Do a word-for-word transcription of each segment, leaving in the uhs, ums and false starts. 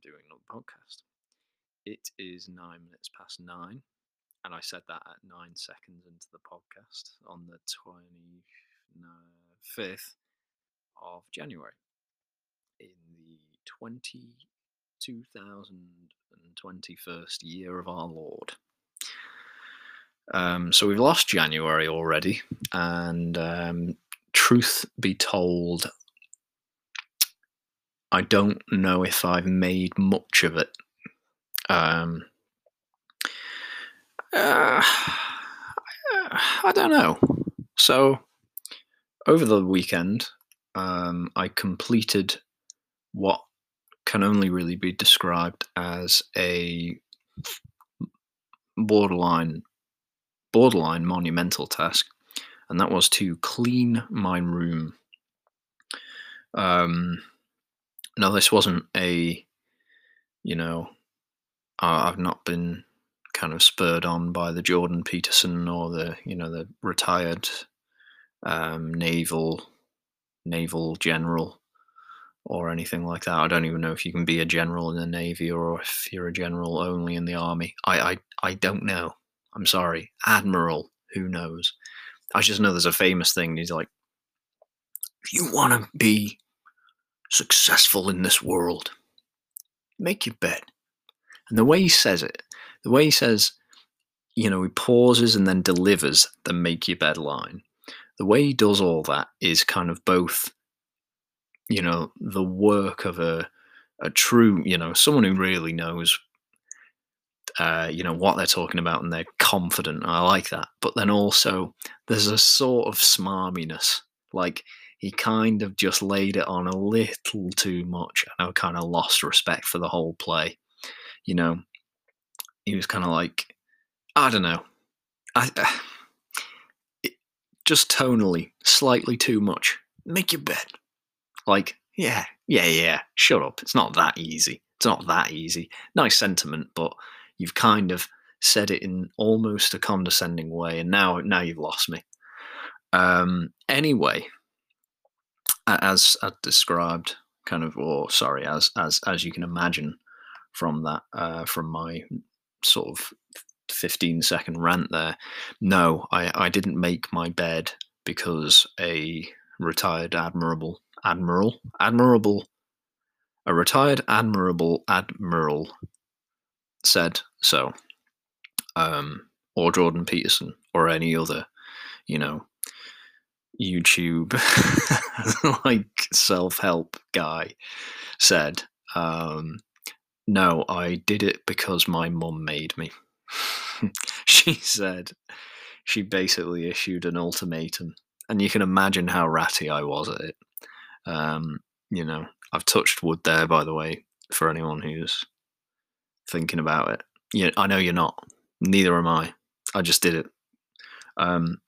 I'm doing another podcast. It is nine minutes past nine, and I said that at nine seconds into the podcast on the twenty-fifth of January in the twenty, two thousand twenty-first year of our Lord. Um, so we've lost January already, and um, truth be told, I don't know if I've made much of it. Um, uh, I don't know. So over the weekend, um, I completed what can only really be described as a borderline borderline monumental task, and that was to clean my room. Um, now, this wasn't a, you know, uh, I've not been kind of spurred on by the Jordan Peterson or the, you know, the retired um, naval naval general or anything like that. I don't even know if you can be a general in the Navy or if you're a general only in the Army. I, I, I don't know. I'm sorry, Admiral, who knows? I just know there's a famous thing. He's like, if you want to be successful in this world, make your bed. And the way he says it, the way he says, you know, he pauses and then delivers the make your bed line. The way he does all that is kind of both, you know, the work of a, a true, you know, someone who really knows Uh, you know, what they're talking about, and they're confident. I like that. But then also there's a sort of smarminess. Like, he kind of just laid it on a little too much, and I kind of lost respect for the whole play. You know, he was kind of like, I don't know. I uh, it, just tonally, slightly too much. Make your bed. Like, yeah, yeah, yeah. Shut up. It's not that easy. It's not that easy. Nice sentiment, but you've kind of said it in almost a condescending way, and now, now you've lost me. Um, anyway, as I described, kind of, or sorry, as as as you can imagine from that, uh, from my sort of fifteen second rant there. No, I, I didn't make my bed because a retired admirable admiral admirable a retired admirable admiral said so, um, or Jordan Peterson, or any other, you know, YouTube like self-help guy said. Um, no, I did it because my mum made me. She said, she basically issued an ultimatum, and you can imagine how ratty I was at it. Um, you know, I've touched wood there, by the way, for anyone who's thinking about it. Yeah, I know you're not. Neither am I. I just did it. Um,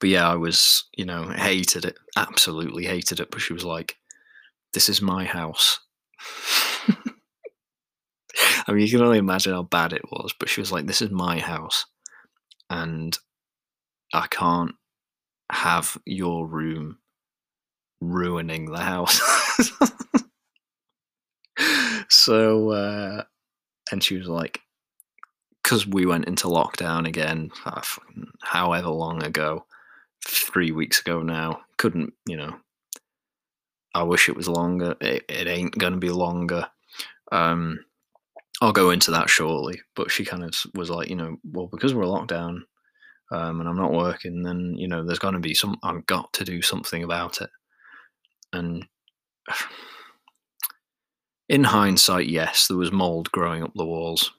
but yeah, I was, you know, hated it. Absolutely hated it. But she was like, this is my house. I mean, you can only imagine how bad it was. But she was like, this is my house, and I can't have your room ruining the house. So, uh, and she was like, because we went into lockdown again, uh, however long ago, three weeks ago now, couldn't, you know, I wish it was longer. It, it ain't going to be longer. Um, I'll go into that shortly. But she kind of was like, you know, well, because we're locked down um, and I'm not working, then, you know, there's going to be some, I've got to do something about it. And in hindsight, yes, there was mold growing up the walls.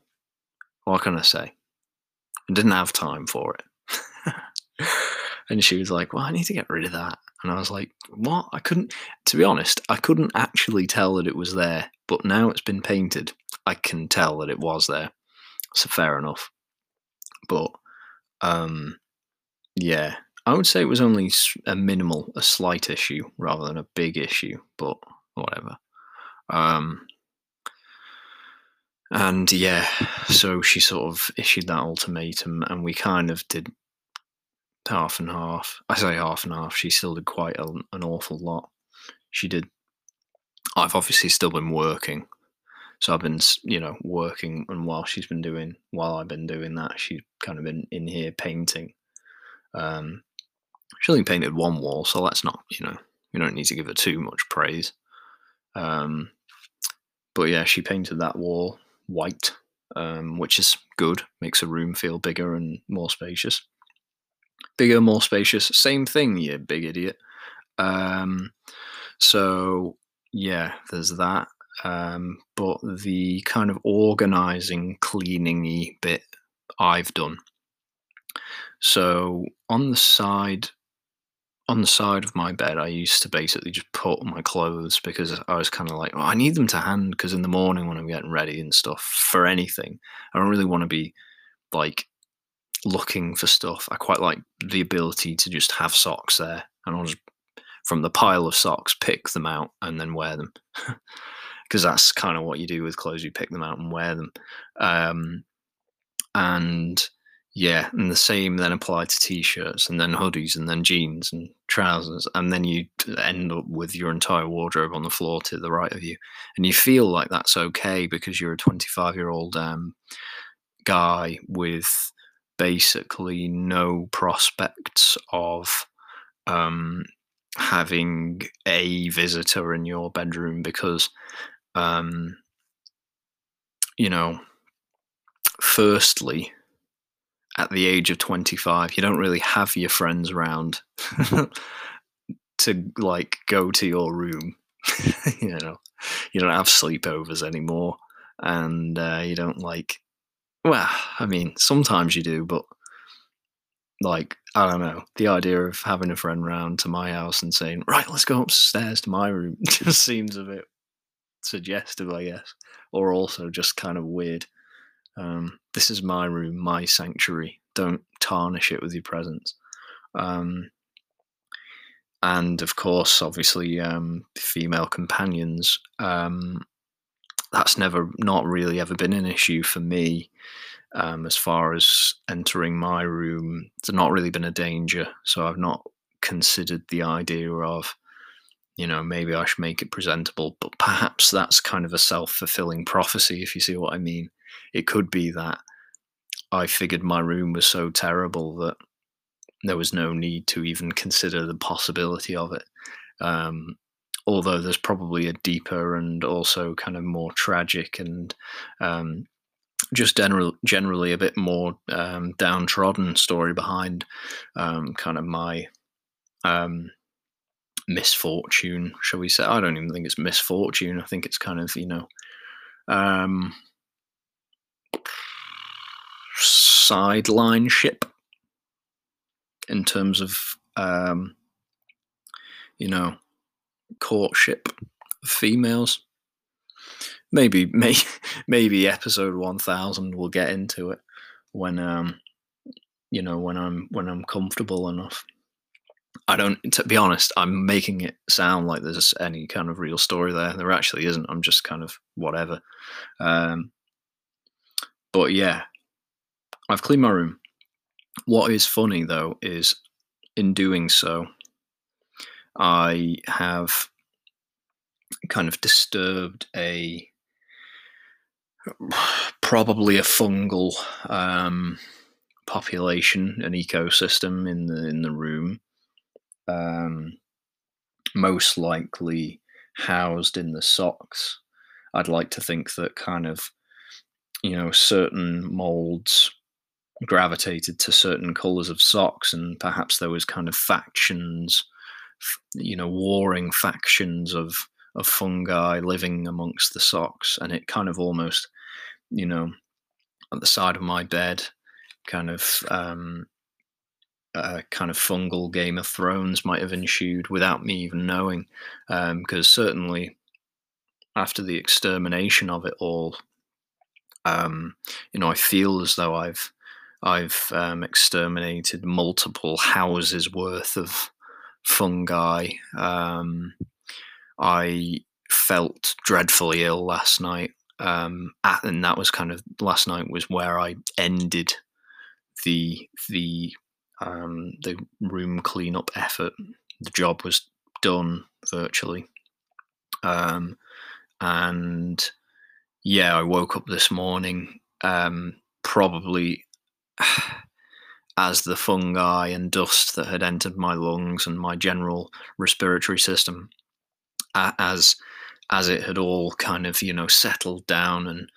What can I say? I didn't have time for it. And she was like, well, I need to get rid of that. And I was like, what? I couldn't, to be honest, I couldn't actually tell that it was there. But now it's been painted, I can tell that it was there. So fair enough. But, um, yeah, I would say it was only a minimal, a slight issue rather than a big issue. But whatever. Um, and yeah, so she sort of issued that ultimatum, and we kind of did half and half. I say half and half. She still did quite a, an awful lot. She did. I've obviously still been working, So I've been, you know, working, and while she's been doing, while I've been doing that, she's kind of been in here painting. Um, she only painted one wall, so let's not, you know, we don't need to give her too much praise. Um, but yeah, she painted that wall white, um, which is good. Makes a room feel bigger and more spacious. Bigger, more spacious. Same thing, you big idiot. Um, so yeah, there's that. Um, but the kind of organising, cleaning-y bit I've done. So on the side, on the side of my bed, I used to basically just put my clothes, because I was kind of like, oh, I need them to hand, because in the morning when I'm getting ready and stuff for anything, I don't really want to be like looking for stuff. I quite like the ability to just have socks there, and I'll just, from the pile of socks, pick them out and then wear them. Because that's kind of what you do with clothes, you pick them out and wear them. Um, and yeah, and the same then applied to t-shirts, and then hoodies, and then jeans and trousers, and then you end up with your entire wardrobe on the floor to the right of you. And you feel like that's okay, because you're a twenty-five-year-old um, guy with basically no prospects of um, having a visitor in your bedroom, because... Um, you know, firstly, at the age of twenty-five, you don't really have your friends around to like go to your room. You know, you don't have sleepovers anymore, and uh, you don't like. Well, I mean, sometimes you do, but like, I don't know, the idea of having a friend round to my house and saying, "Right, let's go upstairs to my room," just seems a bit suggestive, I guess, or also just kind of weird. Um, this is my room, my sanctuary. Don't tarnish it with your presence. Um, and of course, obviously, um, female companions. Um, that's never, not really ever been an issue for me, um, as far as entering my room. It's not really been a danger, so I've not considered the idea of, you know, maybe I should make it presentable. But perhaps that's kind of a self-fulfilling prophecy, if you see what I mean. It could be that I figured my room was so terrible that there was no need to even consider the possibility of it. Um, although there's probably a deeper and also kind of more tragic and um, just general, generally a bit more um, downtrodden story behind um, kind of my... Um, misfortune, shall we say. I don't even think it's misfortune. I think it's kind of, you know, um, sideline ship in terms of, um, you know, courtship of females. Maybe, may, maybe episode one thousand we'll get into it when, um, you know, when I'm, when I'm comfortable enough. I don't, to be honest, I'm making it sound like there's any kind of real story there. There actually isn't. I'm just kind of whatever. Um, but yeah, I've cleaned my room. What is funny, though, is in doing so, I have kind of disturbed a, probably a fungal um, population, an ecosystem in the in the room. Um, most likely housed in the socks. I'd like to think that kind of, you know, certain molds gravitated to certain colours of socks, and perhaps there was kind of factions, you know, warring factions of, of fungi living amongst the socks. And it kind of almost, you know, at the side of my bed, kind of... Um, Uh, kind of fungal Game of Thrones might have ensued without me even knowing, um, because certainly after the extermination of it all, um, you know, I feel as though I've I've um, exterminated multiple houses worth of fungi. Um, I felt dreadfully ill last night, um, at, and that was kind of last night was where I ended the the. Um, the room cleanup effort. The job was done virtually, um, and yeah, I woke up this morning um, probably as the fungi and dust that had entered my lungs and my general respiratory system, uh, as as it had all kind of, you know, settled down and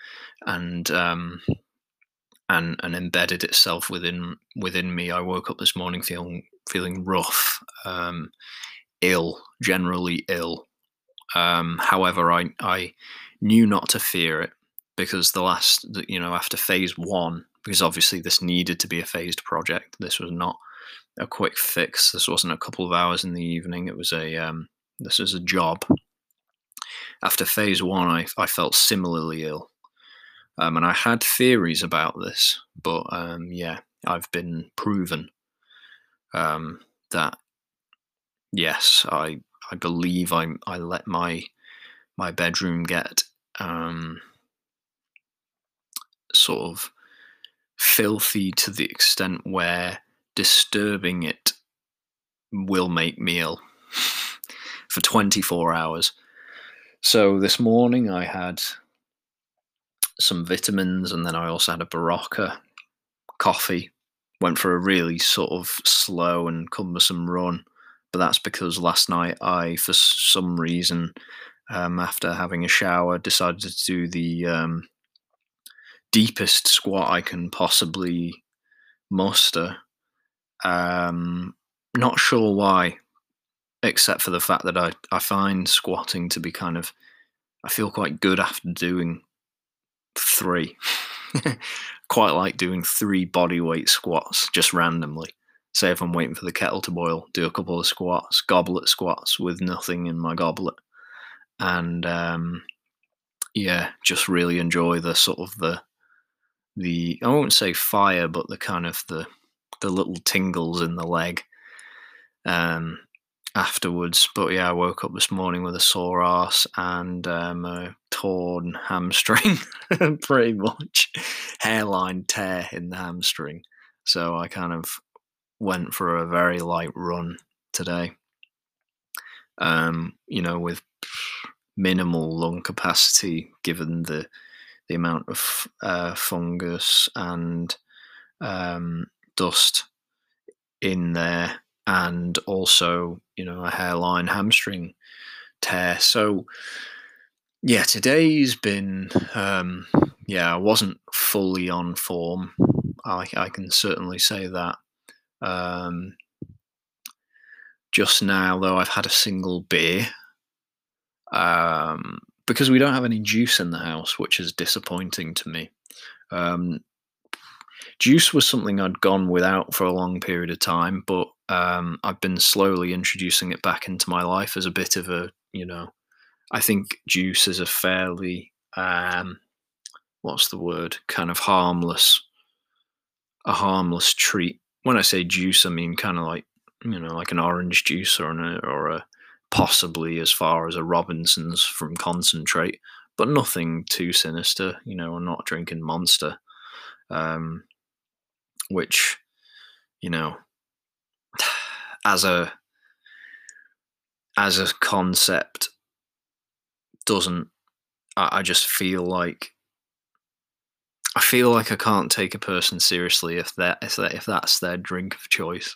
and um, and and embedded itself within within me. I woke up this morning feeling feeling rough, um, ill, generally ill. Um, however, I I knew not to fear it, because the last, you know, after phase one, because obviously this needed to be a phased project. This was not a quick fix. This wasn't a couple of hours in the evening. It was a, um, this was a job. After phase one, I, I felt similarly ill. Um, and I had theories about this, but um, yeah, I've been proven um, that, yes, I I believe I I let my my bedroom get um, sort of filthy to the extent where disturbing it will make me ill for twenty-four hours. So this morning I had some vitamins, and then I also had a Barocca coffee. Went for a really sort of slow and cumbersome run, but that's because last night I, for some reason, um, after having a shower, decided to do the um, deepest squat I can possibly muster. Um, not sure why, except for the fact that I, I find squatting to be kind of, I feel quite good after doing three. Quite like doing three bodyweight squats just randomly. Say if I'm waiting for the kettle to boil, do a couple of squats, goblet squats with nothing in my goblet. And um, yeah, just really enjoy the sort of the, the I won't say fire, but the kind of the the little tingles in the leg um, afterwards. But yeah, I woke up this morning with a sore arse and um, a torn hamstring, pretty much. Hairline tear in the hamstring. So I kind of went for a very light run today, um, you know, with minimal lung capacity given the the amount of uh, fungus and um, dust in there, and also, you know, a hairline hamstring tear. So yeah, today's been um, yeah, I wasn't fully on form. I, I can certainly say that. Um, just now, though, I've had a single beer, um, because we don't have any juice in the house, which is disappointing to me. Um, juice was something I'd gone without for a long period of time, but um, I've been slowly introducing it back into my life as a bit of a, you know, I think juice is a fairly, um, what's the word, kind of harmless, a harmless treat. When I say juice, I mean kind of like, you know, like an orange juice or an, or a possibly as far as a Robinson's from concentrate, but nothing too sinister. You know, I'm not drinking Monster, um, which, you know, as a as a concept doesn't. I, I just feel like. I feel like I can't take a person seriously if that if, that, if that's their drink of choice.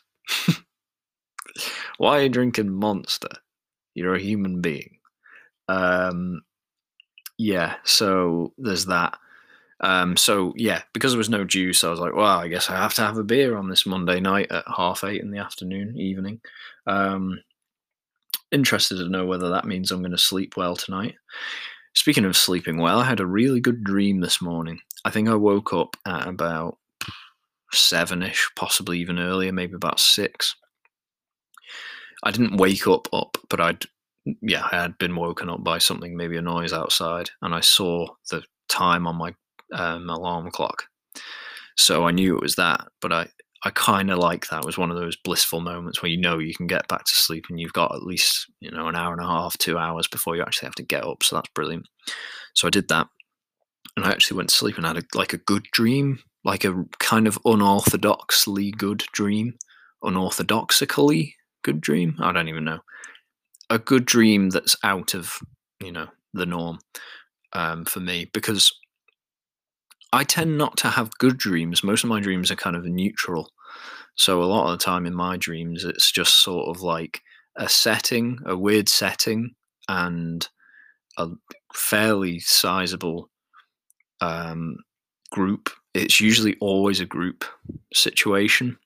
Why are you drinking Monster? You're a human being. Um, yeah, so there's that. Um, so yeah, because there was no juice, I was like, well, I guess I have to have a beer on this Monday night at half eight in the afternoon, evening. Um, interested to know whether that means I'm going to sleep well tonight. Speaking of sleeping well, I had a really good dream this morning. I think I woke up at about seven-ish, possibly even earlier, maybe about six. I didn't wake up up, but I'd, yeah, I had been woken up by something, maybe a noise outside, and I saw the time on my um, alarm clock. So I knew it was that, but I, I kind of like that. It was one of those blissful moments where you know you can get back to sleep and you've got at least, you know, an hour and a half, two hours before you actually have to get up, so that's brilliant. So I did that. And I actually went to sleep and had a, like a good dream, like a kind of unorthodoxly good dream, unorthodoxically good dream. I don't even know. A good dream that's out of, you know, the norm. um, for me, because I tend not to have good dreams. Most of my dreams are kind of neutral. So a lot of the time in my dreams, it's just sort of like a setting, a weird setting, and a fairly sizable um, group. It's usually always a group situation,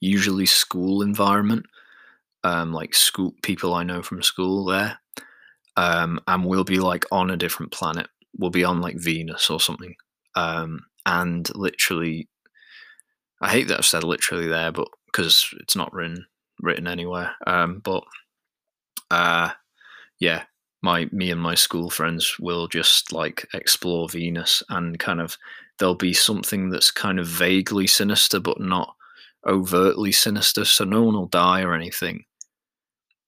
usually school environment, um, like school people I know from school there. Um, and we'll be like on a different planet. We'll be on like Venus or something. Um, and literally, I hate that I've said literally there, but because it's not written written anywhere. Um, but uh, yeah, my me and my school friends will just like explore Venus, and kind of there'll be something that's kind of vaguely sinister, but not overtly sinister. So no one will die or anything.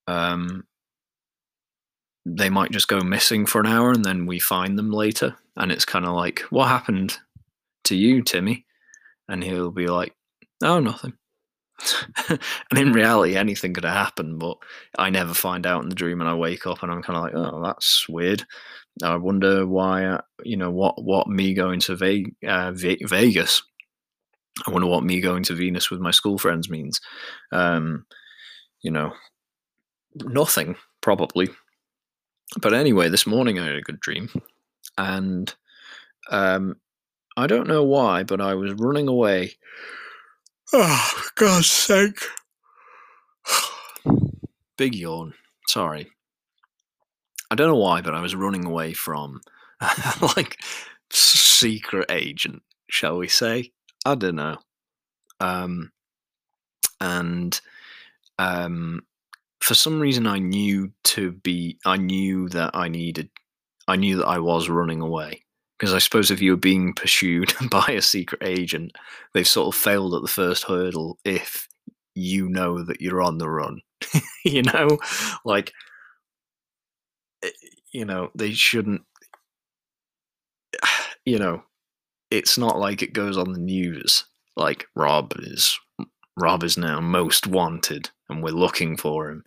Um, they might just go missing for an hour, and then we find them later. And it's kind of like, what happened to you, Timmy? And he'll be like, oh, nothing. And in reality, anything could have happened, but I never find out in the dream, and I wake up and I'm kind of like, oh, that's weird. I wonder why, you know, what, what me going to Ve- uh, Ve- Vegas, I wonder what me going to Venus with my school friends means. Um, you know, nothing, probably. But anyway, this morning I had a good dream, and um, I don't know why, but I was running away. Oh, for God's sake. Big yawn. Sorry. I don't know why, but I was running away from, like, secret agent, shall we say? I don't know. Um, and um, for some reason I knew to be, I knew that I needed, I knew that I was running away. Because I suppose if you were being pursued by a secret agent, they've sort of failed at the first hurdle if you know that you're on the run. You know? Like, you know, they shouldn't, you know, it's not like it goes on the news. Like, Rob is, Rob is now most wanted and we're looking for him.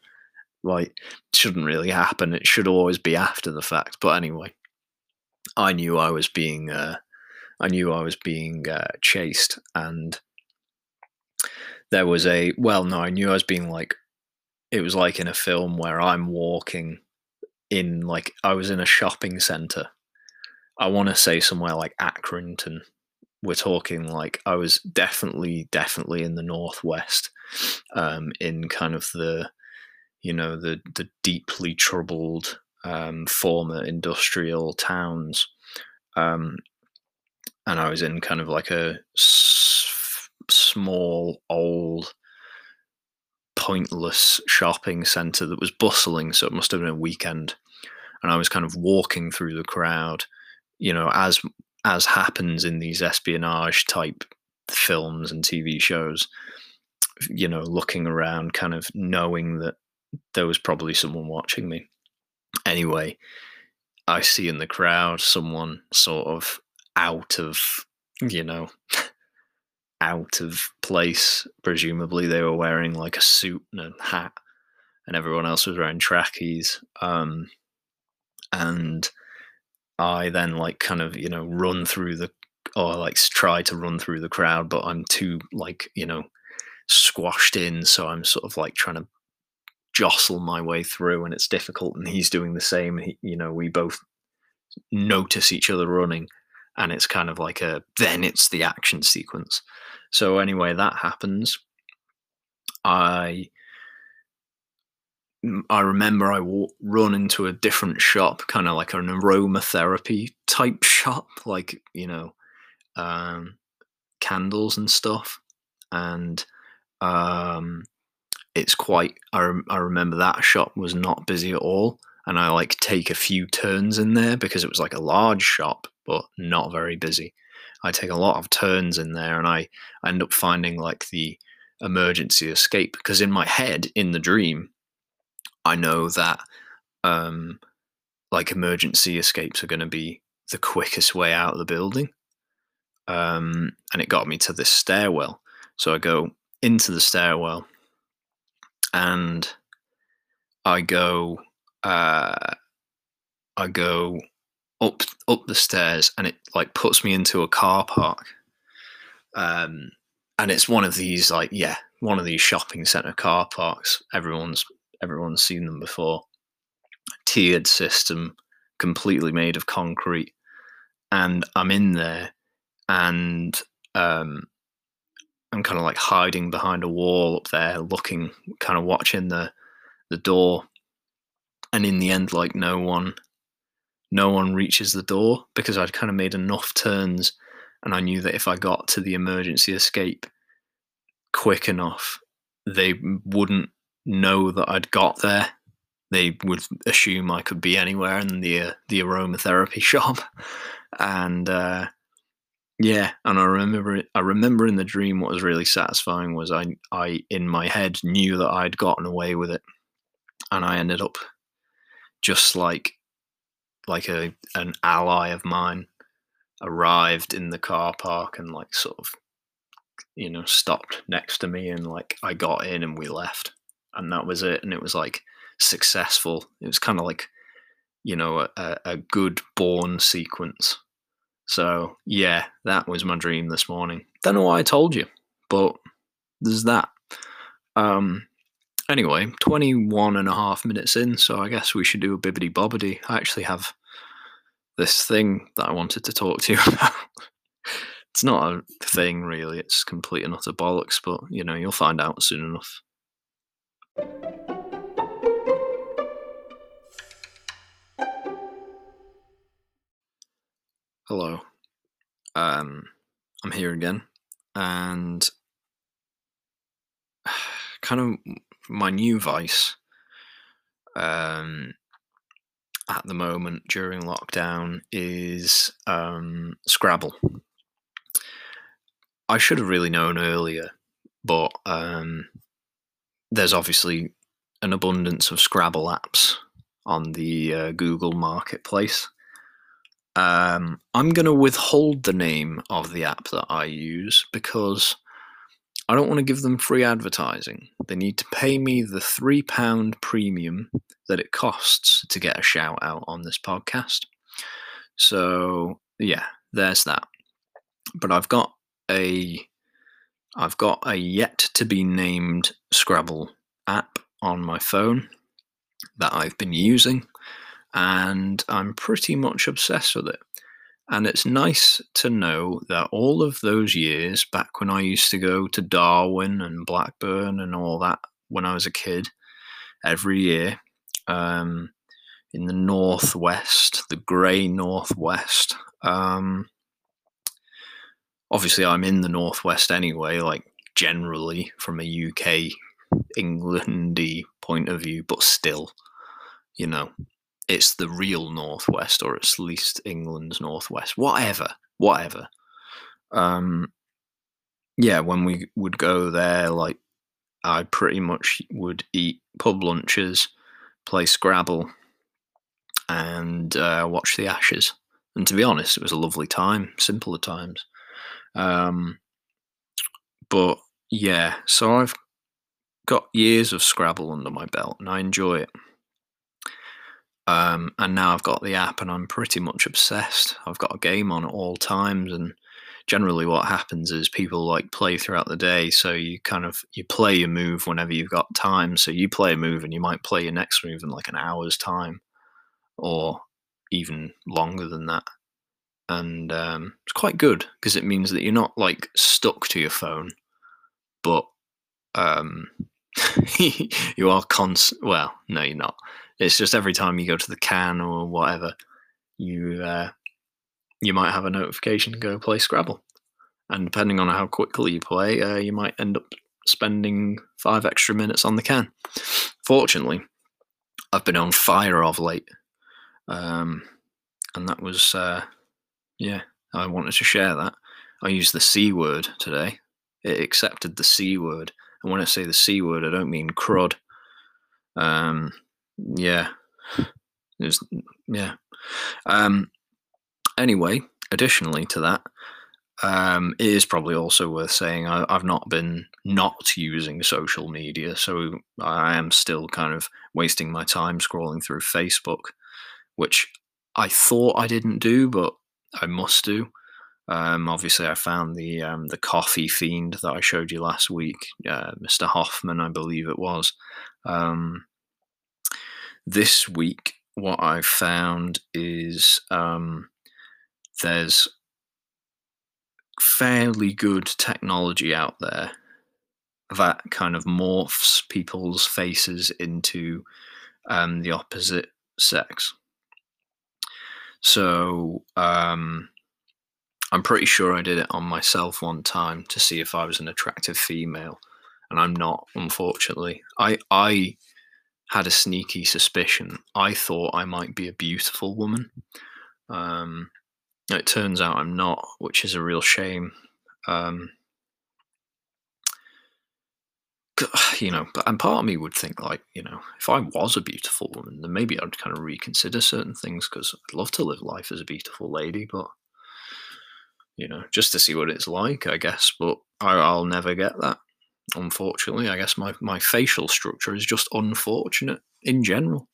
Like, it shouldn't really happen. It should always be after the fact. But anyway. I knew I was being, uh, I knew I was being uh, chased, and there was a, well, no, I knew I was being like, it was like in a film where I'm walking in, like, I was in a shopping centre. I want to say somewhere like Accrington. We're talking like, I was definitely, definitely in the northwest, um, in kind of the, you know, the, the deeply troubled Um, former industrial towns, um, and I was in kind of like a s- small, old, pointless shopping centre that was bustling, so it must have been a weekend, and I was kind of walking through the crowd, you know, as as happens in these espionage type films and T V shows, you know, looking around, kind of knowing that there was probably someone watching me. Anyway, I see in the crowd someone sort of out of, you know, out of place. Presumably they were wearing like a suit and a hat, and everyone else was wearing trackies. Um, and I then like kind of, you know, run through the, or like try to run through the crowd, but I'm too like, you know, squashed in. So I'm sort of like trying to jostle my way through, and it's difficult, and he's doing the same. He, you know, we both notice each other running, and it's kind of like a, then it's the action sequence. So anyway, that happens. I I remember I walk, run into a different shop, kind of like an aromatherapy type shop, like, you know, um, candles and stuff, and um it's quite, I, rem- I remember that shop was not busy at all. And I like take a few turns in there because it was like a large shop, but not very busy. I take a lot of turns in there, and I, I end up finding like the emergency escape, because in my head, in the dream, I know that um, like emergency escapes are going to be the quickest way out of the building. Um, and it got me to this stairwell. So I go into the stairwell, and I go, uh, I go up up the stairs, and it like puts me into a car park. Um, and it's one of these like yeah, one of these shopping centre car parks. Everyone's everyone's seen them before. Tiered system, completely made of concrete, and I'm in there, and um, I'm kind of like hiding behind a wall up there, looking, kind of watching the the door. And in the end, like no one, no one reaches the door, because I'd kind of made enough turns, and I knew that if I got to the emergency escape quick enough, they wouldn't know that I'd got there. They would assume I could be anywhere in the uh, the aromatherapy shop, and uh, yeah. And I remember, it, I remember in the dream, what was really satisfying was I, I in my head knew that I'd gotten away with it, and I ended up just like like a an ally of mine arrived in the car park and like sort of, you know, stopped next to me, and like I got in and we left, and that was it. And it was like successful. It was kind of like, you know, a, a good born sequence. So yeah, that was my dream this morning. Don't know why I told you, but there's that. Um Anyway, twenty-one and a half minutes in, so I guess we should do a bibbidi bobbidi. I actually have this thing that I wanted to talk to you about. It's not a thing, really. It's complete and utter bollocks, but, you know, you'll find out soon enough. Hello. Um, I'm here again, and kind of... my new vice um, at the moment during lockdown is um, Scrabble. I should have really known earlier, but um, there's obviously an abundance of Scrabble apps on the uh, Google Marketplace. Um, I'm going to withhold the name of the app that I use because I don't want to give them free advertising. They need to pay me the three pounds premium that it costs to get a shout out on this podcast. So yeah, there's that. But I've got a, I've got a yet to be named Scrabble app on my phone that I've been using, and I'm pretty much obsessed with it. And it's nice to know that all of those years back when I used to go to Darwin and Blackburn and all that when I was a kid, every year um, in the northwest, the grey northwest. Um, obviously, I'm in the northwest anyway, like generally from a U K, Englandy point of view, but still, you know. It's the real northwest, or at least England's northwest. Whatever, whatever. Um, yeah, when we would go there, like I pretty much would eat pub lunches, play Scrabble, and uh, watch the Ashes. And to be honest, it was a lovely time, simpler times. Um, but yeah, so I've got years of Scrabble under my belt, and I enjoy it. Um, and now I've got the app and I'm pretty much obsessed. I've got a game on at all times, and generally what happens is people like play throughout the day. So you kind of, you play your move whenever you've got time. So you play a move and you might play your next move in like an hour's time or even longer than that. And um, it's quite good because it means that you're not like stuck to your phone, but um, you are constant. Well, no, you're not. It's just every time you go to the can or whatever, you uh, you might have a notification to go play Scrabble. And depending on how quickly you play, uh, you might end up spending five extra minutes on the can. Fortunately, I've been on fire of late. Um, and that was, uh, yeah, I wanted to share that. I used the C word today. It accepted the C word. And when I say the C word, I don't mean crud. Um... Yeah, it was, yeah. Um, anyway, additionally to that, um, it is probably also worth saying I, I've not been not using social media, so I am still kind of wasting my time scrolling through Facebook, which I thought I didn't do, but I must do. Um, obviously, I found the um, the coffee fiend that I showed you last week, uh, Mister Hoffman, I believe it was. Um, this week, what I found is um, there's fairly good technology out there that kind of morphs people's faces into um, the opposite sex. So um, I'm pretty sure I did it on myself one time to see if I was an attractive female, and I'm not, unfortunately. I I had a sneaky suspicion. I thought I might be a beautiful woman. Um, it turns out I'm not, which is a real shame. Um, you know, and part of me would think, like, you know, if I was a beautiful woman, then maybe I'd kind of reconsider certain things, because I'd love to live life as a beautiful lady, but, you know, just to see what it's like, I guess. But I, I'll never get that, unfortunately. I guess my, my facial structure is just unfortunate in general.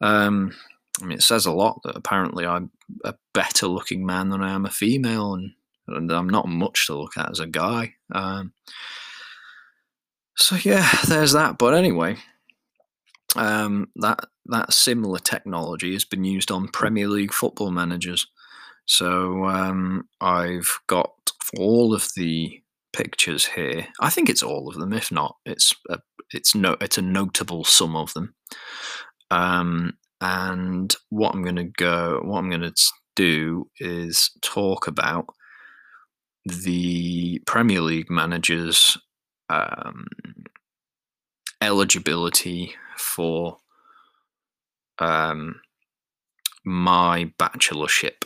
Um, I mean, it says a lot that apparently I'm a better looking man than I am a female, and, and I'm not much to look at as a guy. Um, So yeah, there's that. But anyway, um, that that similar technology has been used on Premier League football managers. So um, I've got all of the pictures here. I think it's all of them. If not, it's a, it's no it's a notable sum of them. Um, and what I'm gonna go, what I'm gonna do is talk about the Premier League managers. Um, eligibility for um, my bachelorship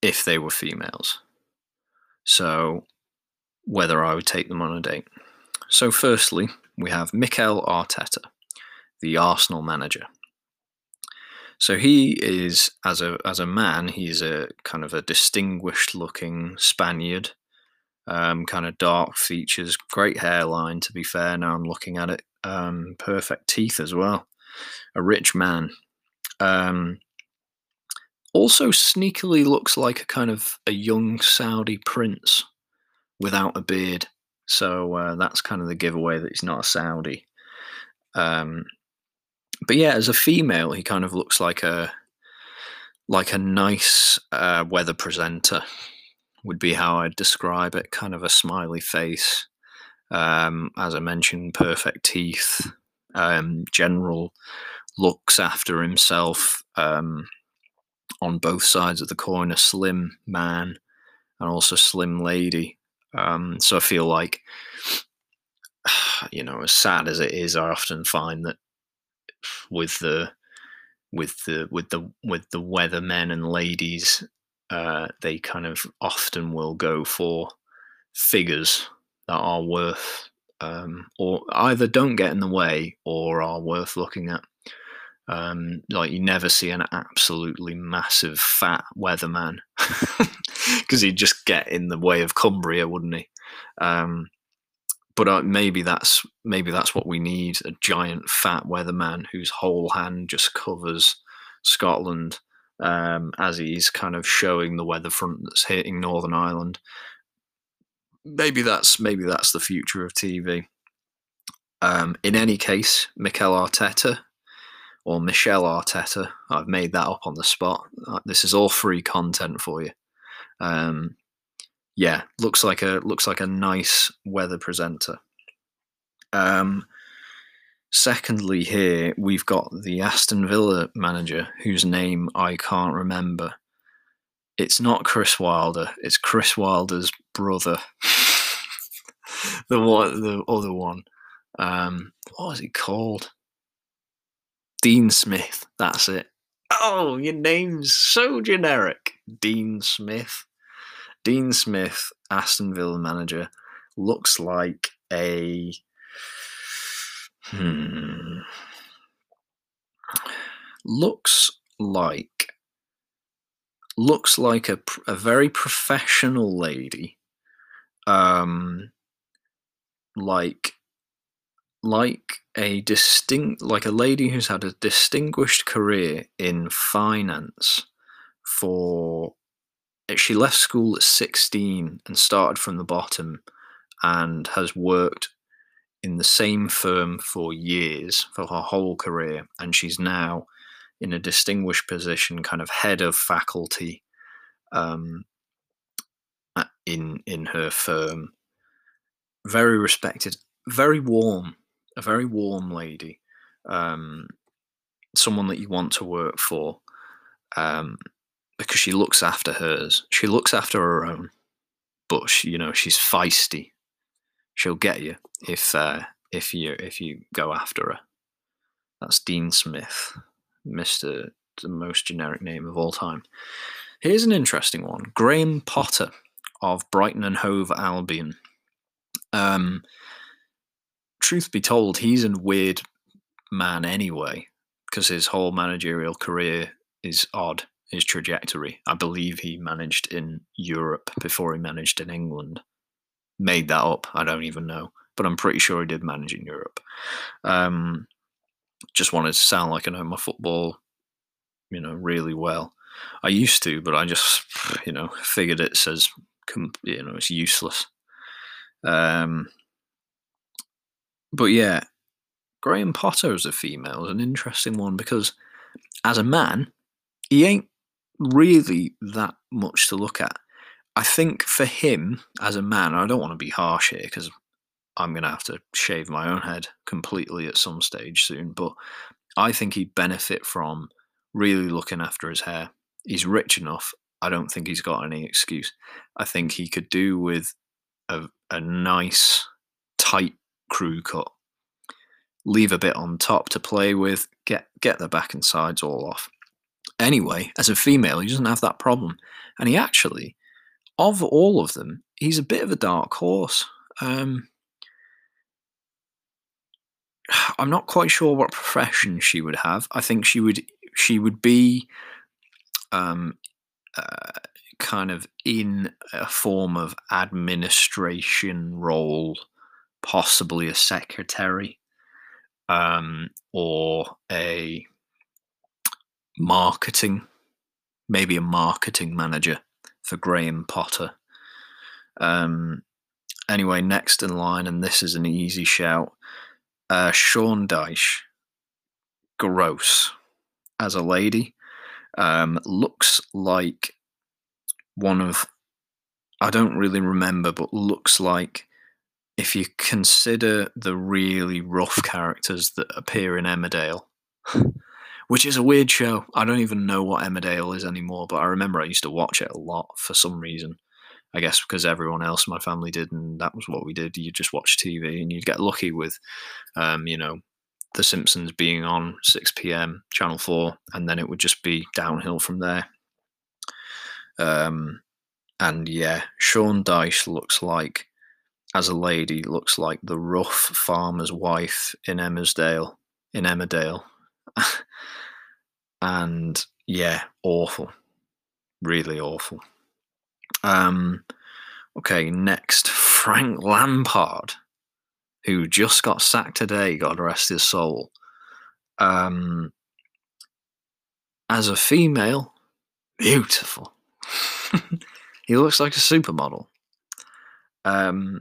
if they were females. So whether I would take them on a date. So firstly, we have Mikel Arteta, the Arsenal manager. So he is, as a as a man, he's a kind of a distinguished-looking Spaniard. Um, kind of dark features, great hairline, to be fair, now I'm looking at it. Um, perfect teeth as well. A rich man. Um, also sneakily looks like a kind of a young Saudi prince without a beard. So uh, that's kind of the giveaway that he's not a Saudi. Um, but yeah, as a female, he kind of looks like a, like a nice uh, weather presenter. Would be how I'd describe it. Kind of a smiley face, um, as I mentioned, perfect teeth, um, general looks after himself um, on both sides of the coin, a slim man and also slim lady. Um, so I feel like, you know, as sad as it is, I often find that with the with the with the with the weather men and ladies. Uh, they kind of often will go for figures that are worth um, or either don't get in the way or are worth looking at. Um, like you never see an absolutely massive fat weatherman because he'd just get in the way of Cumbria, wouldn't he? Um, but uh, maybe that's maybe that's what we need, a giant fat weatherman whose whole hand just covers Scotland. Um, as he's kind of showing the weather front that's hitting Northern Ireland. Maybe that's maybe that's the future of T V. Um, in any case, Mikel Arteta, or Michelle Arteta, I've made that up on the spot. This is all free content for you. Um, yeah, looks like a looks like a nice weather presenter. Um, Secondly, here we've got the Aston Villa manager, whose name I can't remember. It's not Chris Wilder. It's Chris Wilder's brother, the one, the other one. Um, what was he called? Dean Smith. That's it. Oh, your name's so generic. Dean Smith. Dean Smith, Aston Villa manager, looks like a. Hmm. Looks like looks like a a very professional lady, um, like like a distinct, like a lady who's had a distinguished career in finance for, she left school at sixteen and started from the bottom and has worked in the same firm for years, for her whole career. And she's now in a distinguished position, kind of head of faculty um, in, in her firm. Very respected, very warm, a very warm lady, um, someone that you want to work for, um, because she looks after hers. She looks after her own, but she, you know, she's feisty. She'll get you if uh, if you if you go after her. That's Dean Smith, Mister the most generic name of all time. Here's an interesting one: Graham Potter of Brighton and Hove Albion. Um, truth be told, he's a weird man anyway, because his whole managerial career is odd. His trajectory. I believe he managed in Europe before he managed in England. Made that up. I don't even know, but I'm pretty sure he did manage in Europe. Um, just wanted to sound like I know my football, you know, really well. I used to, but I just, you know, figured it says, you know, it's useless. Um, but yeah, Graham Potter as a female is an interesting one because as a man, he ain't really that much to look at. I think for him, as a man, I don't want to be harsh here because I'm going to have to shave my own head completely at some stage soon, but I think he'd benefit from really looking after his hair. He's rich enough. I don't think he's got any excuse. I think he could do with a, a nice, tight crew cut. Leave a bit on top to play with, get, get the back and sides all off. Anyway, as a female, he doesn't have that problem. And he actually, of all of them, he's a bit of a dark horse. Um, I'm not quite sure what profession she would have. I think she would she would be um, uh, kind of in a form of administration role, possibly a secretary um, or a... marketing, maybe a marketing manager for Graham Potter. Um, anyway, next in line, and this is an easy shout, uh, Sean Dyche. Gross as a lady. Um, looks like one of, I don't really remember, but looks like if you consider the really rough characters that appear in Emmerdale, which is a weird show. I don't even know what Emmerdale is anymore, but I remember I used to watch it a lot for some reason. I guess because everyone else in my family did, and that was what we did. You just watch T V, and you'd get lucky with, um, you know, The Simpsons being on six p m, Channel four, and then it would just be downhill from there. Um, and yeah, Sean Dyche looks like, as a lady, looks like the rough farmer's wife in Emmerdale, in Emmerdale. And yeah, awful, really awful. Um, okay, next, Frank Lampard, who just got sacked today, God rest his soul. Um, as a female, beautiful. He looks like a supermodel. Um,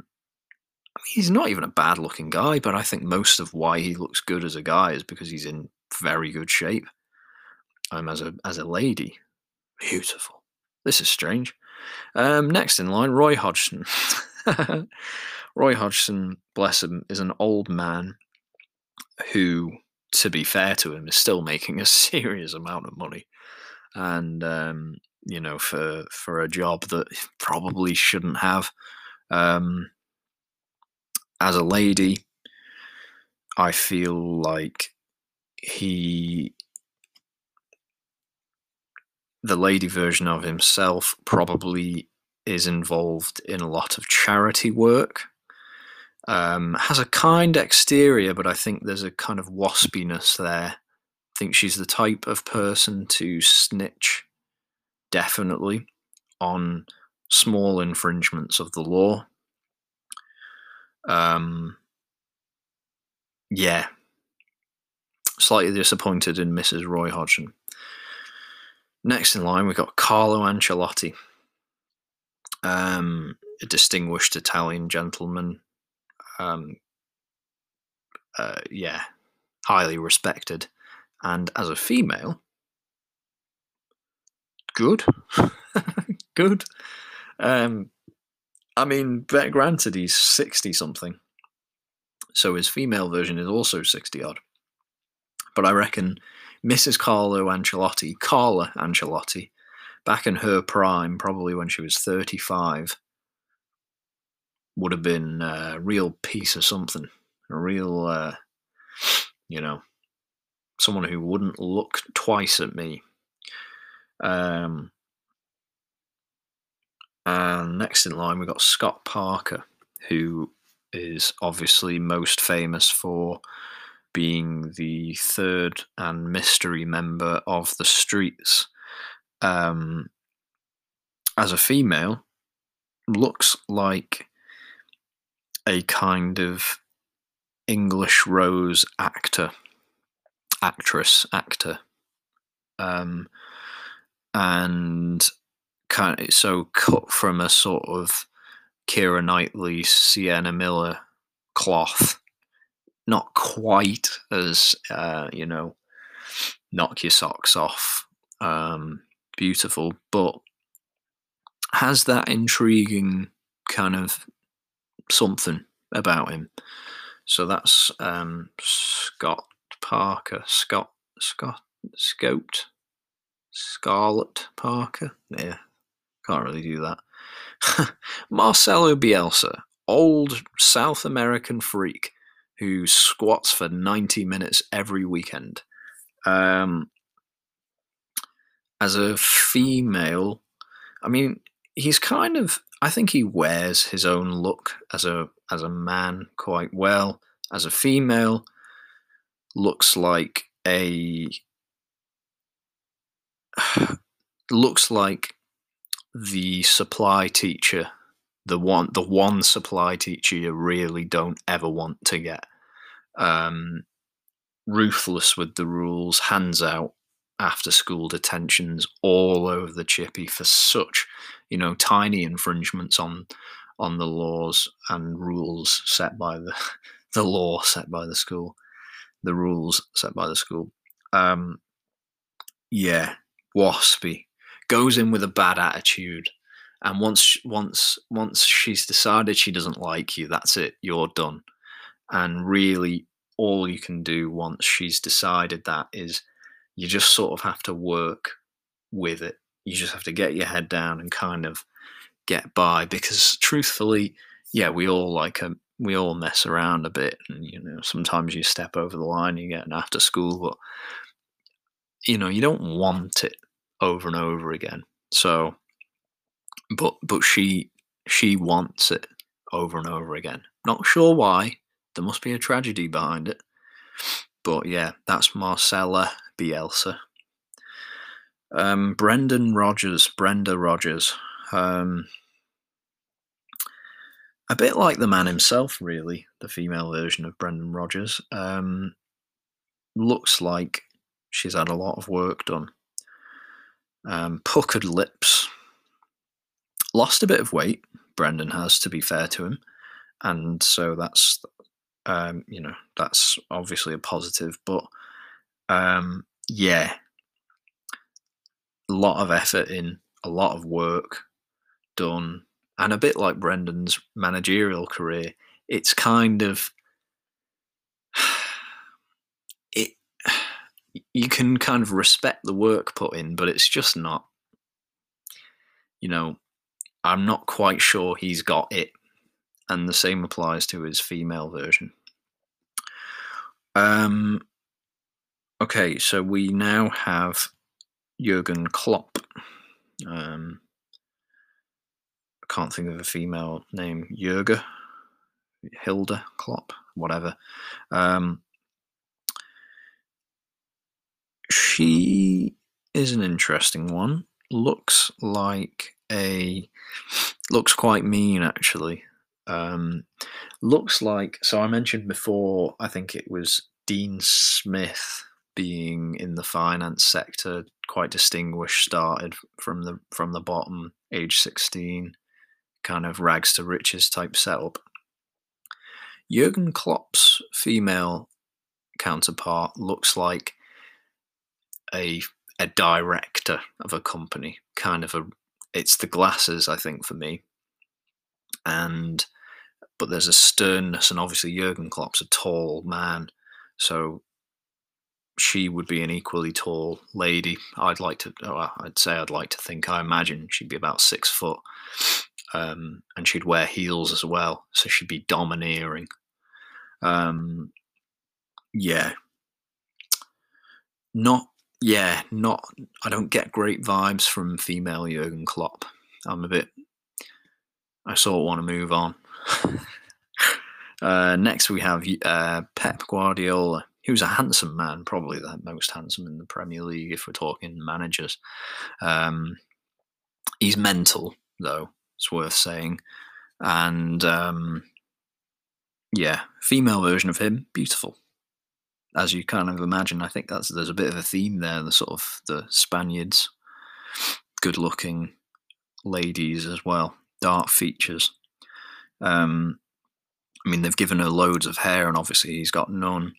he's not even a bad-looking guy, but I think most of why he looks good as a guy is because he's in very good shape. Um, as a as a lady, beautiful. This is strange. Um, next in line, Roy Hodgson. Roy Hodgson, bless him, is an old man who, to be fair to him, is still making a serious amount of money, and um, you know, for for a job that he probably shouldn't have. Um, as a lady, I feel like he. The lady version of himself probably is involved in a lot of charity work. Um, has a kind exterior, but I think there's a kind of waspiness there. I think she's the type of person to snitch, definitely, on small infringements of the law. Um, Yeah. Slightly disappointed in Missus Roy Hodgson. Next in line, we've got Carlo Ancelotti. Um, a distinguished Italian gentleman. Um, uh, yeah. Highly respected. And as a female, good. Good. Um, I mean, granted, he's sixty-something. So his female version is also sixty-odd. But I reckon Missus Carlo Ancelotti, Carla Ancelotti, back in her prime, probably when she was thirty-five, would have been a real piece of something. A real, uh, you know, someone who wouldn't look twice at me. Um, and next in line, we've got Scott Parker, who is obviously most famous for being the third and mystery member of The Streets. Um, as a female, looks like a kind of English Rose actor, actress, actor. Um, and kind of, so cut from a sort of Keira Knightley, Sienna Miller cloth. Not quite as, uh, you know, knock your socks off, um, beautiful, but has that intriguing kind of something about him. So that's um, Scott Parker, Scott, Scott, Scout, Scarlett Parker. Yeah, can't really do that. Marcelo Bielsa, old South American freak who squats for ninety minutes every weekend. Um, as a female, I mean, he's kind of, I think he wears his own look as a as a man quite well. As a female, looks like a, looks like the supply teacher The one, the one supply teacher you really don't ever want to get. Um, ruthless with the rules, hands out, after school detentions all over the chippy for such, you know, tiny infringements on on the laws and rules set by the the law set by the school, the rules set by the school. Um, yeah, waspy, goes in with a bad attitude. And once, once, once she's decided she doesn't like you, that's it. You're done. And really, all you can do once she's decided that is, you just sort of have to work with it. You just have to get your head down and kind of get by. Because truthfully, yeah, we all like a, we all mess around a bit, and you know, sometimes you step over the line, you get an after school, but you know, you don't want it over and over again. So. But but she she wants it over and over again. Not sure why. There must be a tragedy behind it. But yeah, that's Marcella Bielsa. Um, Brendan Rodgers, Brenda Rodgers. Um, a bit like the man himself, really. The female version of Brendan Rodgers. Um, looks like she's had a lot of work done. Um, puckered lips. Lost a bit of weight, Brendan has, to be fair to him, and so that's, um, you know, that's obviously a positive, but um, yeah, a lot of effort in, a lot of work done, and a bit like Brendan's managerial career, it's kind of, it, you can kind of respect the work put in, but it's just not, you know, I'm not quite sure he's got it. And the same applies to his female version. Um, okay, so we now have Jurgen Klopp. Um, I can't think of a female name. Jurga, Hilda, Klopp, whatever. Um, she is an interesting one. Looks like a looks quite mean, actually. Um, looks like, so I mentioned before, I think it was Dean Smith being in the finance sector, quite distinguished, started from the from the bottom, age sixteen, kind of rags to riches type setup. Jurgen Klopp's female counterpart looks like a a director of a company, kind of a, it's the glasses, I think, for me. And but there's a sternness, and obviously Jurgen Klopp's a tall man, so she would be an equally tall lady. I'd like to, well, I'd say I'd like to think, I imagine she'd be about six foot, um, and she'd wear heels as well, so she'd be domineering. Um, yeah, not, yeah, not, I don't get great vibes from female Jurgen Klopp. I'm a bit, I sort of want to move on. uh, next we have uh, Pep Guardiola. He was a handsome man, probably the most handsome in the Premier League if we're talking managers. Um, he's mental, though, it's worth saying. And, um, yeah, female version of him, beautiful. As you kind of imagine, I think that's there's a bit of a theme there, the sort of the Spaniards, good-looking ladies as well, dark features. Um, I mean, they've given her loads of hair, and obviously he's got none.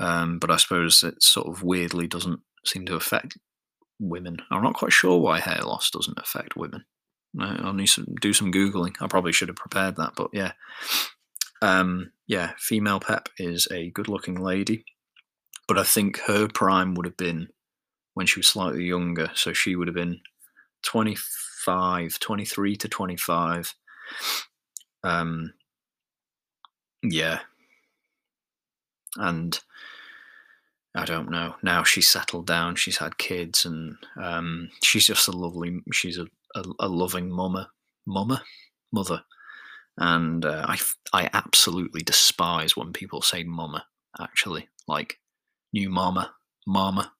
Um, but I suppose it sort of weirdly doesn't seem to affect women. I'm not quite sure why hair loss doesn't affect women. I'll need to do some Googling. I probably should have prepared that, but yeah. Um, yeah, female Pep is a good-looking lady, but I think her prime would have been when she was slightly younger, so she would have been twenty-five, twenty-three to twenty-five. Um, yeah. And I don't know, now she's settled down, she's had kids, and um, she's just a lovely, she's a, a, a loving mama, mama, mother. And uh, I, I absolutely despise when people say mama, actually. Like, new mama, mama,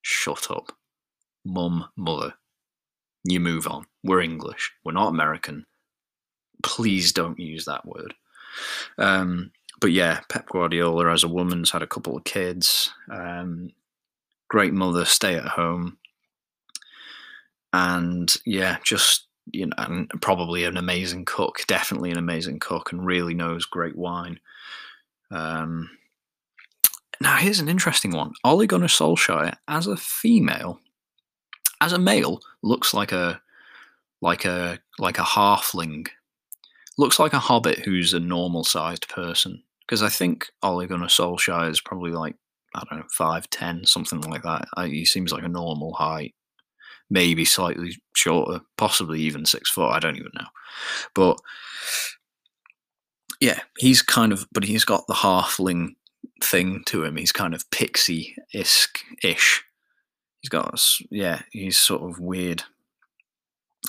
shut up. Mum, mother, you move on. We're English, we're not American. Please don't use that word. Um... But yeah, Pep Guardiola as a woman's had a couple of kids, um, great mother, stay at home, and yeah, just, you know, and probably an amazing cook, definitely an amazing cook, and really knows great wine. Um, now here's an interesting one: Ole Gunnar Solskjaer as a female, as a male, looks like a like a like a halfling. Looks like a hobbit who's a normal-sized person. Because I think Ole Gunnar Solskjaer is probably like, I don't know, five ten, something like that. I, he seems like a normal height. Maybe slightly shorter, possibly even six foot, I don't even know. But, yeah, he's kind of, but he's got the halfling thing to him. He's kind of pixie-ish. He's got, yeah, he's sort of weird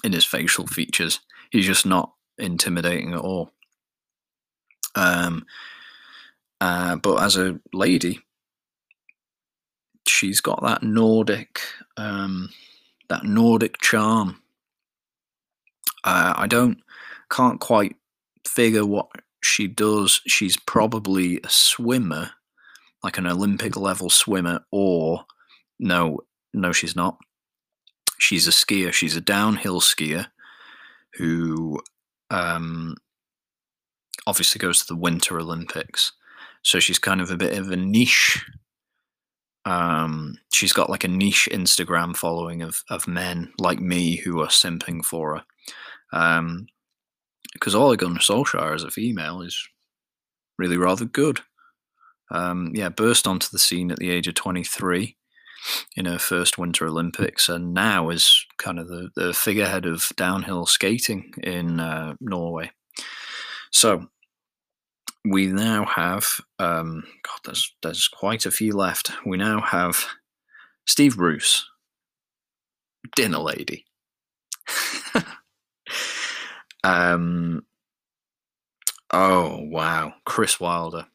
in his facial features. He's just not intimidating at all. Um, uh, but as a lady, she's got that Nordic, um, that Nordic charm. Uh, I don't, can't quite figure what she does. She's probably a swimmer, like an Olympic level swimmer, or no, no, she's not. She's a skier. She's a downhill skier who Um, obviously goes to the Winter Olympics. So she's kind of a bit of a niche. Um, she's got like a niche Instagram following of, of men like me who are simping for her. Um, because Ole Gunnar Solskjaer as a female is really rather good. Um, yeah, burst onto the scene at the age of twenty-three in her first Winter Olympics, and now is kind of the, the figurehead of downhill skating in uh, Norway. So we now have, um, God, there's, there's quite a few left. We now have Steve Bruce, dinner lady. um. Oh, wow. Chris Wilder.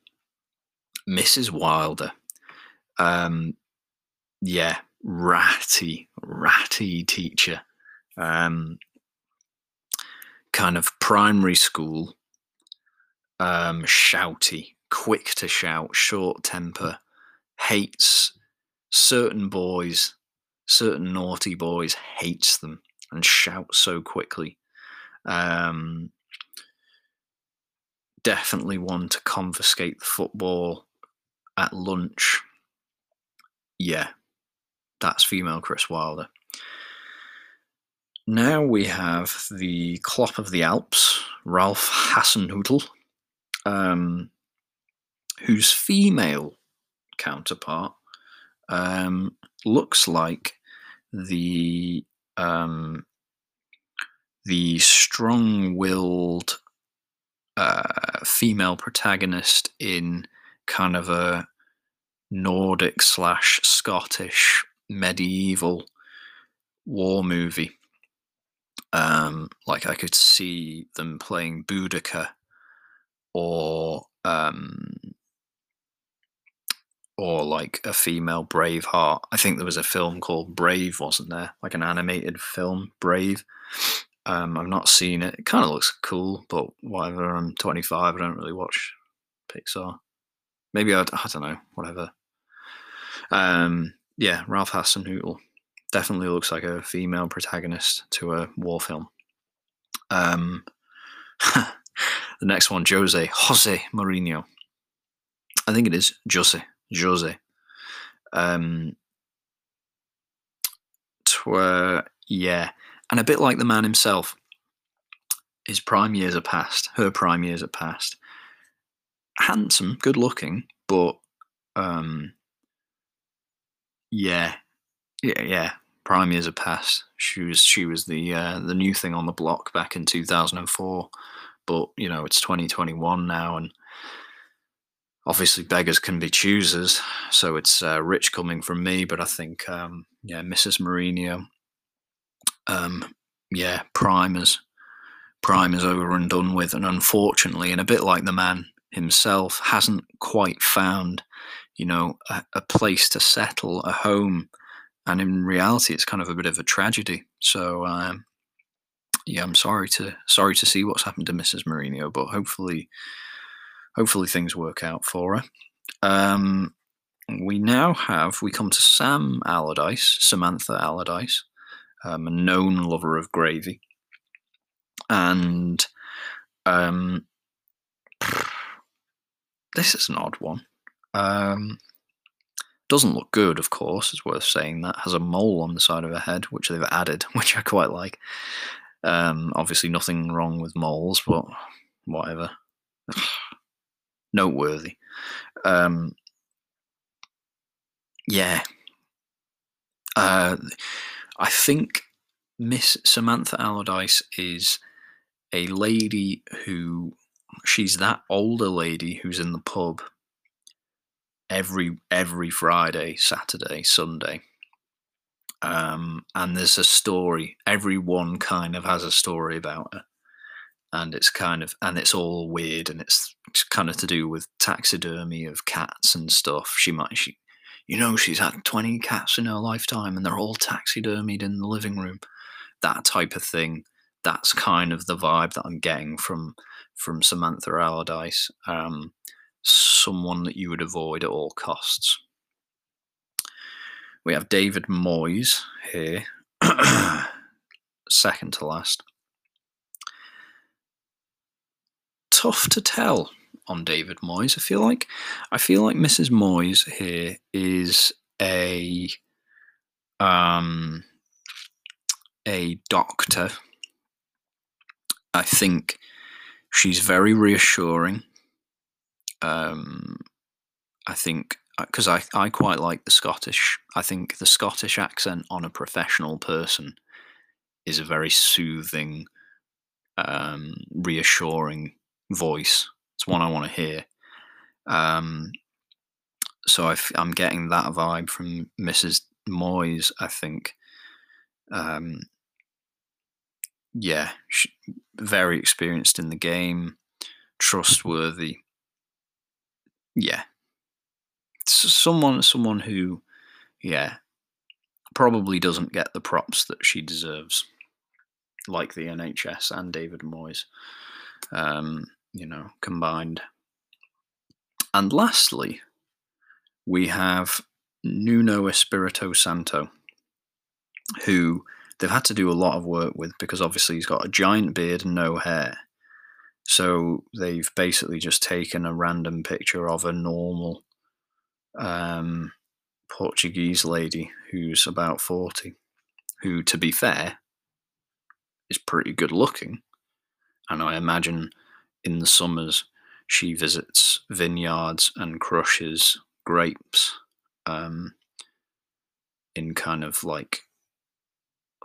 Missus Wilder. Um. Yeah, ratty, ratty teacher. Um, kind of primary school, um, shouty, quick to shout, short temper, hates certain boys, certain naughty boys, hates them and shouts so quickly. Um, definitely one to confiscate the football at lunch. Yeah, that's female Chris Wilder. Now we have the Clop of the Alps, Ralph Hasenhüttl, um, whose female counterpart um, looks like the um, the strong-willed uh, female protagonist in kind of a Nordic slash Scottish medieval war movie. Um, like I could see them playing Boudicca or um, or like a female Braveheart. I think there was a film called Brave, wasn't there? Like an animated film, Brave. Um, I've not seen it. It kind of looks cool, but whatever. I'm twenty-five. I don't really watch Pixar. Maybe I'd, I don't know, whatever. Um, yeah, Ralph Hasenhüttl definitely looks like a female protagonist to a war film. Um, the next one, Jose, Jose Mourinho. I think it is Jose, Jose. Um, twer, yeah, and a bit like the man himself. His prime years are past. Her prime years are past. Handsome, good looking, but um, yeah, yeah, yeah. Prime years are past. She was she was the uh, the new thing on the block back in two thousand four, but you know it's twenty twenty-one now, and obviously beggars can be choosers. So it's uh, rich coming from me, but I think um, yeah, Missus Mourinho, um, yeah, prime is prime is over and done with, and unfortunately, and a bit like the man himself, hasn't quite found, you know, a, a place to settle, a home, and in reality, it's kind of a bit of a tragedy. So, um, yeah, I'm sorry to sorry to see what's happened to Missus Mourinho, but hopefully, hopefully things work out for her. Um, we now have we come to Sam Allardyce, Samantha Allardyce, um, a known lover of gravy, and um. This is an odd one. Um, doesn't look good, of course. It's worth saying that. Has a mole on the side of her head, which they've added, which I quite like. Um, obviously, nothing wrong with moles, but whatever. Noteworthy. Um, yeah. Uh, I think Miss Samantha Allardyce is a lady who... She's that older lady who's in the pub every every Friday, Saturday, Sunday. Um, and there's a story. Everyone kind of has a story about her. And it's kind of and it's all weird, and it's, it's kind of to do with taxidermy of cats and stuff. She might she you know, she's had twenty cats in her lifetime and they're all taxidermied in the living room. That type of thing. That's kind of the vibe that I'm getting from from Samantha Allardyce, um, someone that you would avoid at all costs. We have David Moyes here, second to last. Tough to tell on David Moyes. I feel like I feel like Missus Moyes here is a um, a doctor. I think she's very reassuring. Um, I think, because I, I quite like the Scottish. I think the Scottish accent on a professional person is a very soothing, um, reassuring voice. It's one I want to hear. Um, so I f- I'm getting that vibe from Missus Moyes, I think. Um, yeah, she, very experienced in the game, trustworthy. Yeah, someone, someone who, yeah, probably doesn't get the props that she deserves, like the N H S and David Moyes. Um, you know, combined. And lastly, we have Nuno Espirito Santo, who they've had to do a lot of work with because obviously he's got a giant beard and no hair. So they've basically just taken a random picture of a normal um, Portuguese lady who's about forty, who, to be fair, is pretty good looking. And I imagine in the summers she visits vineyards and crushes grapes um, in kind of like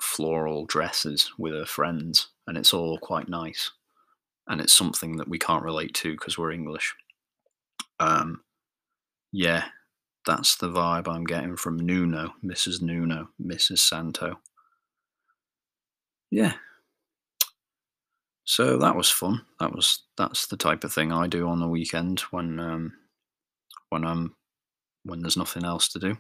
floral dresses with her friends, and it's all quite nice. And it's something that we can't relate to because we're English. Um, yeah, that's the vibe I'm getting from Nuno, Missus Nuno, Missus Santo. Yeah. So that was fun. That was that's the type of thing I do on the weekend when um, when I'm when there's nothing else to do.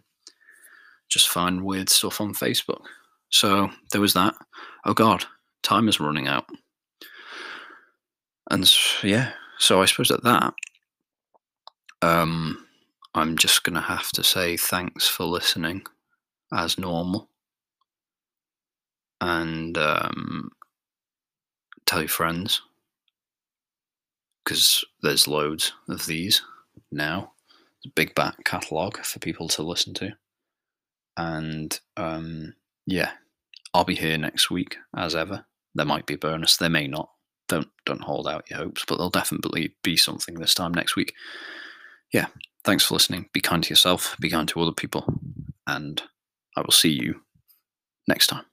Just find weird stuff on Facebook. So there was that. Oh God, time is running out. And yeah, so I suppose at that, um, I'm just going to have to say thanks for listening, as normal. And um, tell your friends, because there's loads of these now. It's a big back catalogue for people to listen to. And um, yeah, I'll be here next week, as ever. There might be a bonus, there may not. Don't don't hold out your hopes, but there'll definitely be something this time next week. Yeah, thanks for listening. Be kind to yourself, be kind to other people, and I will see you next time.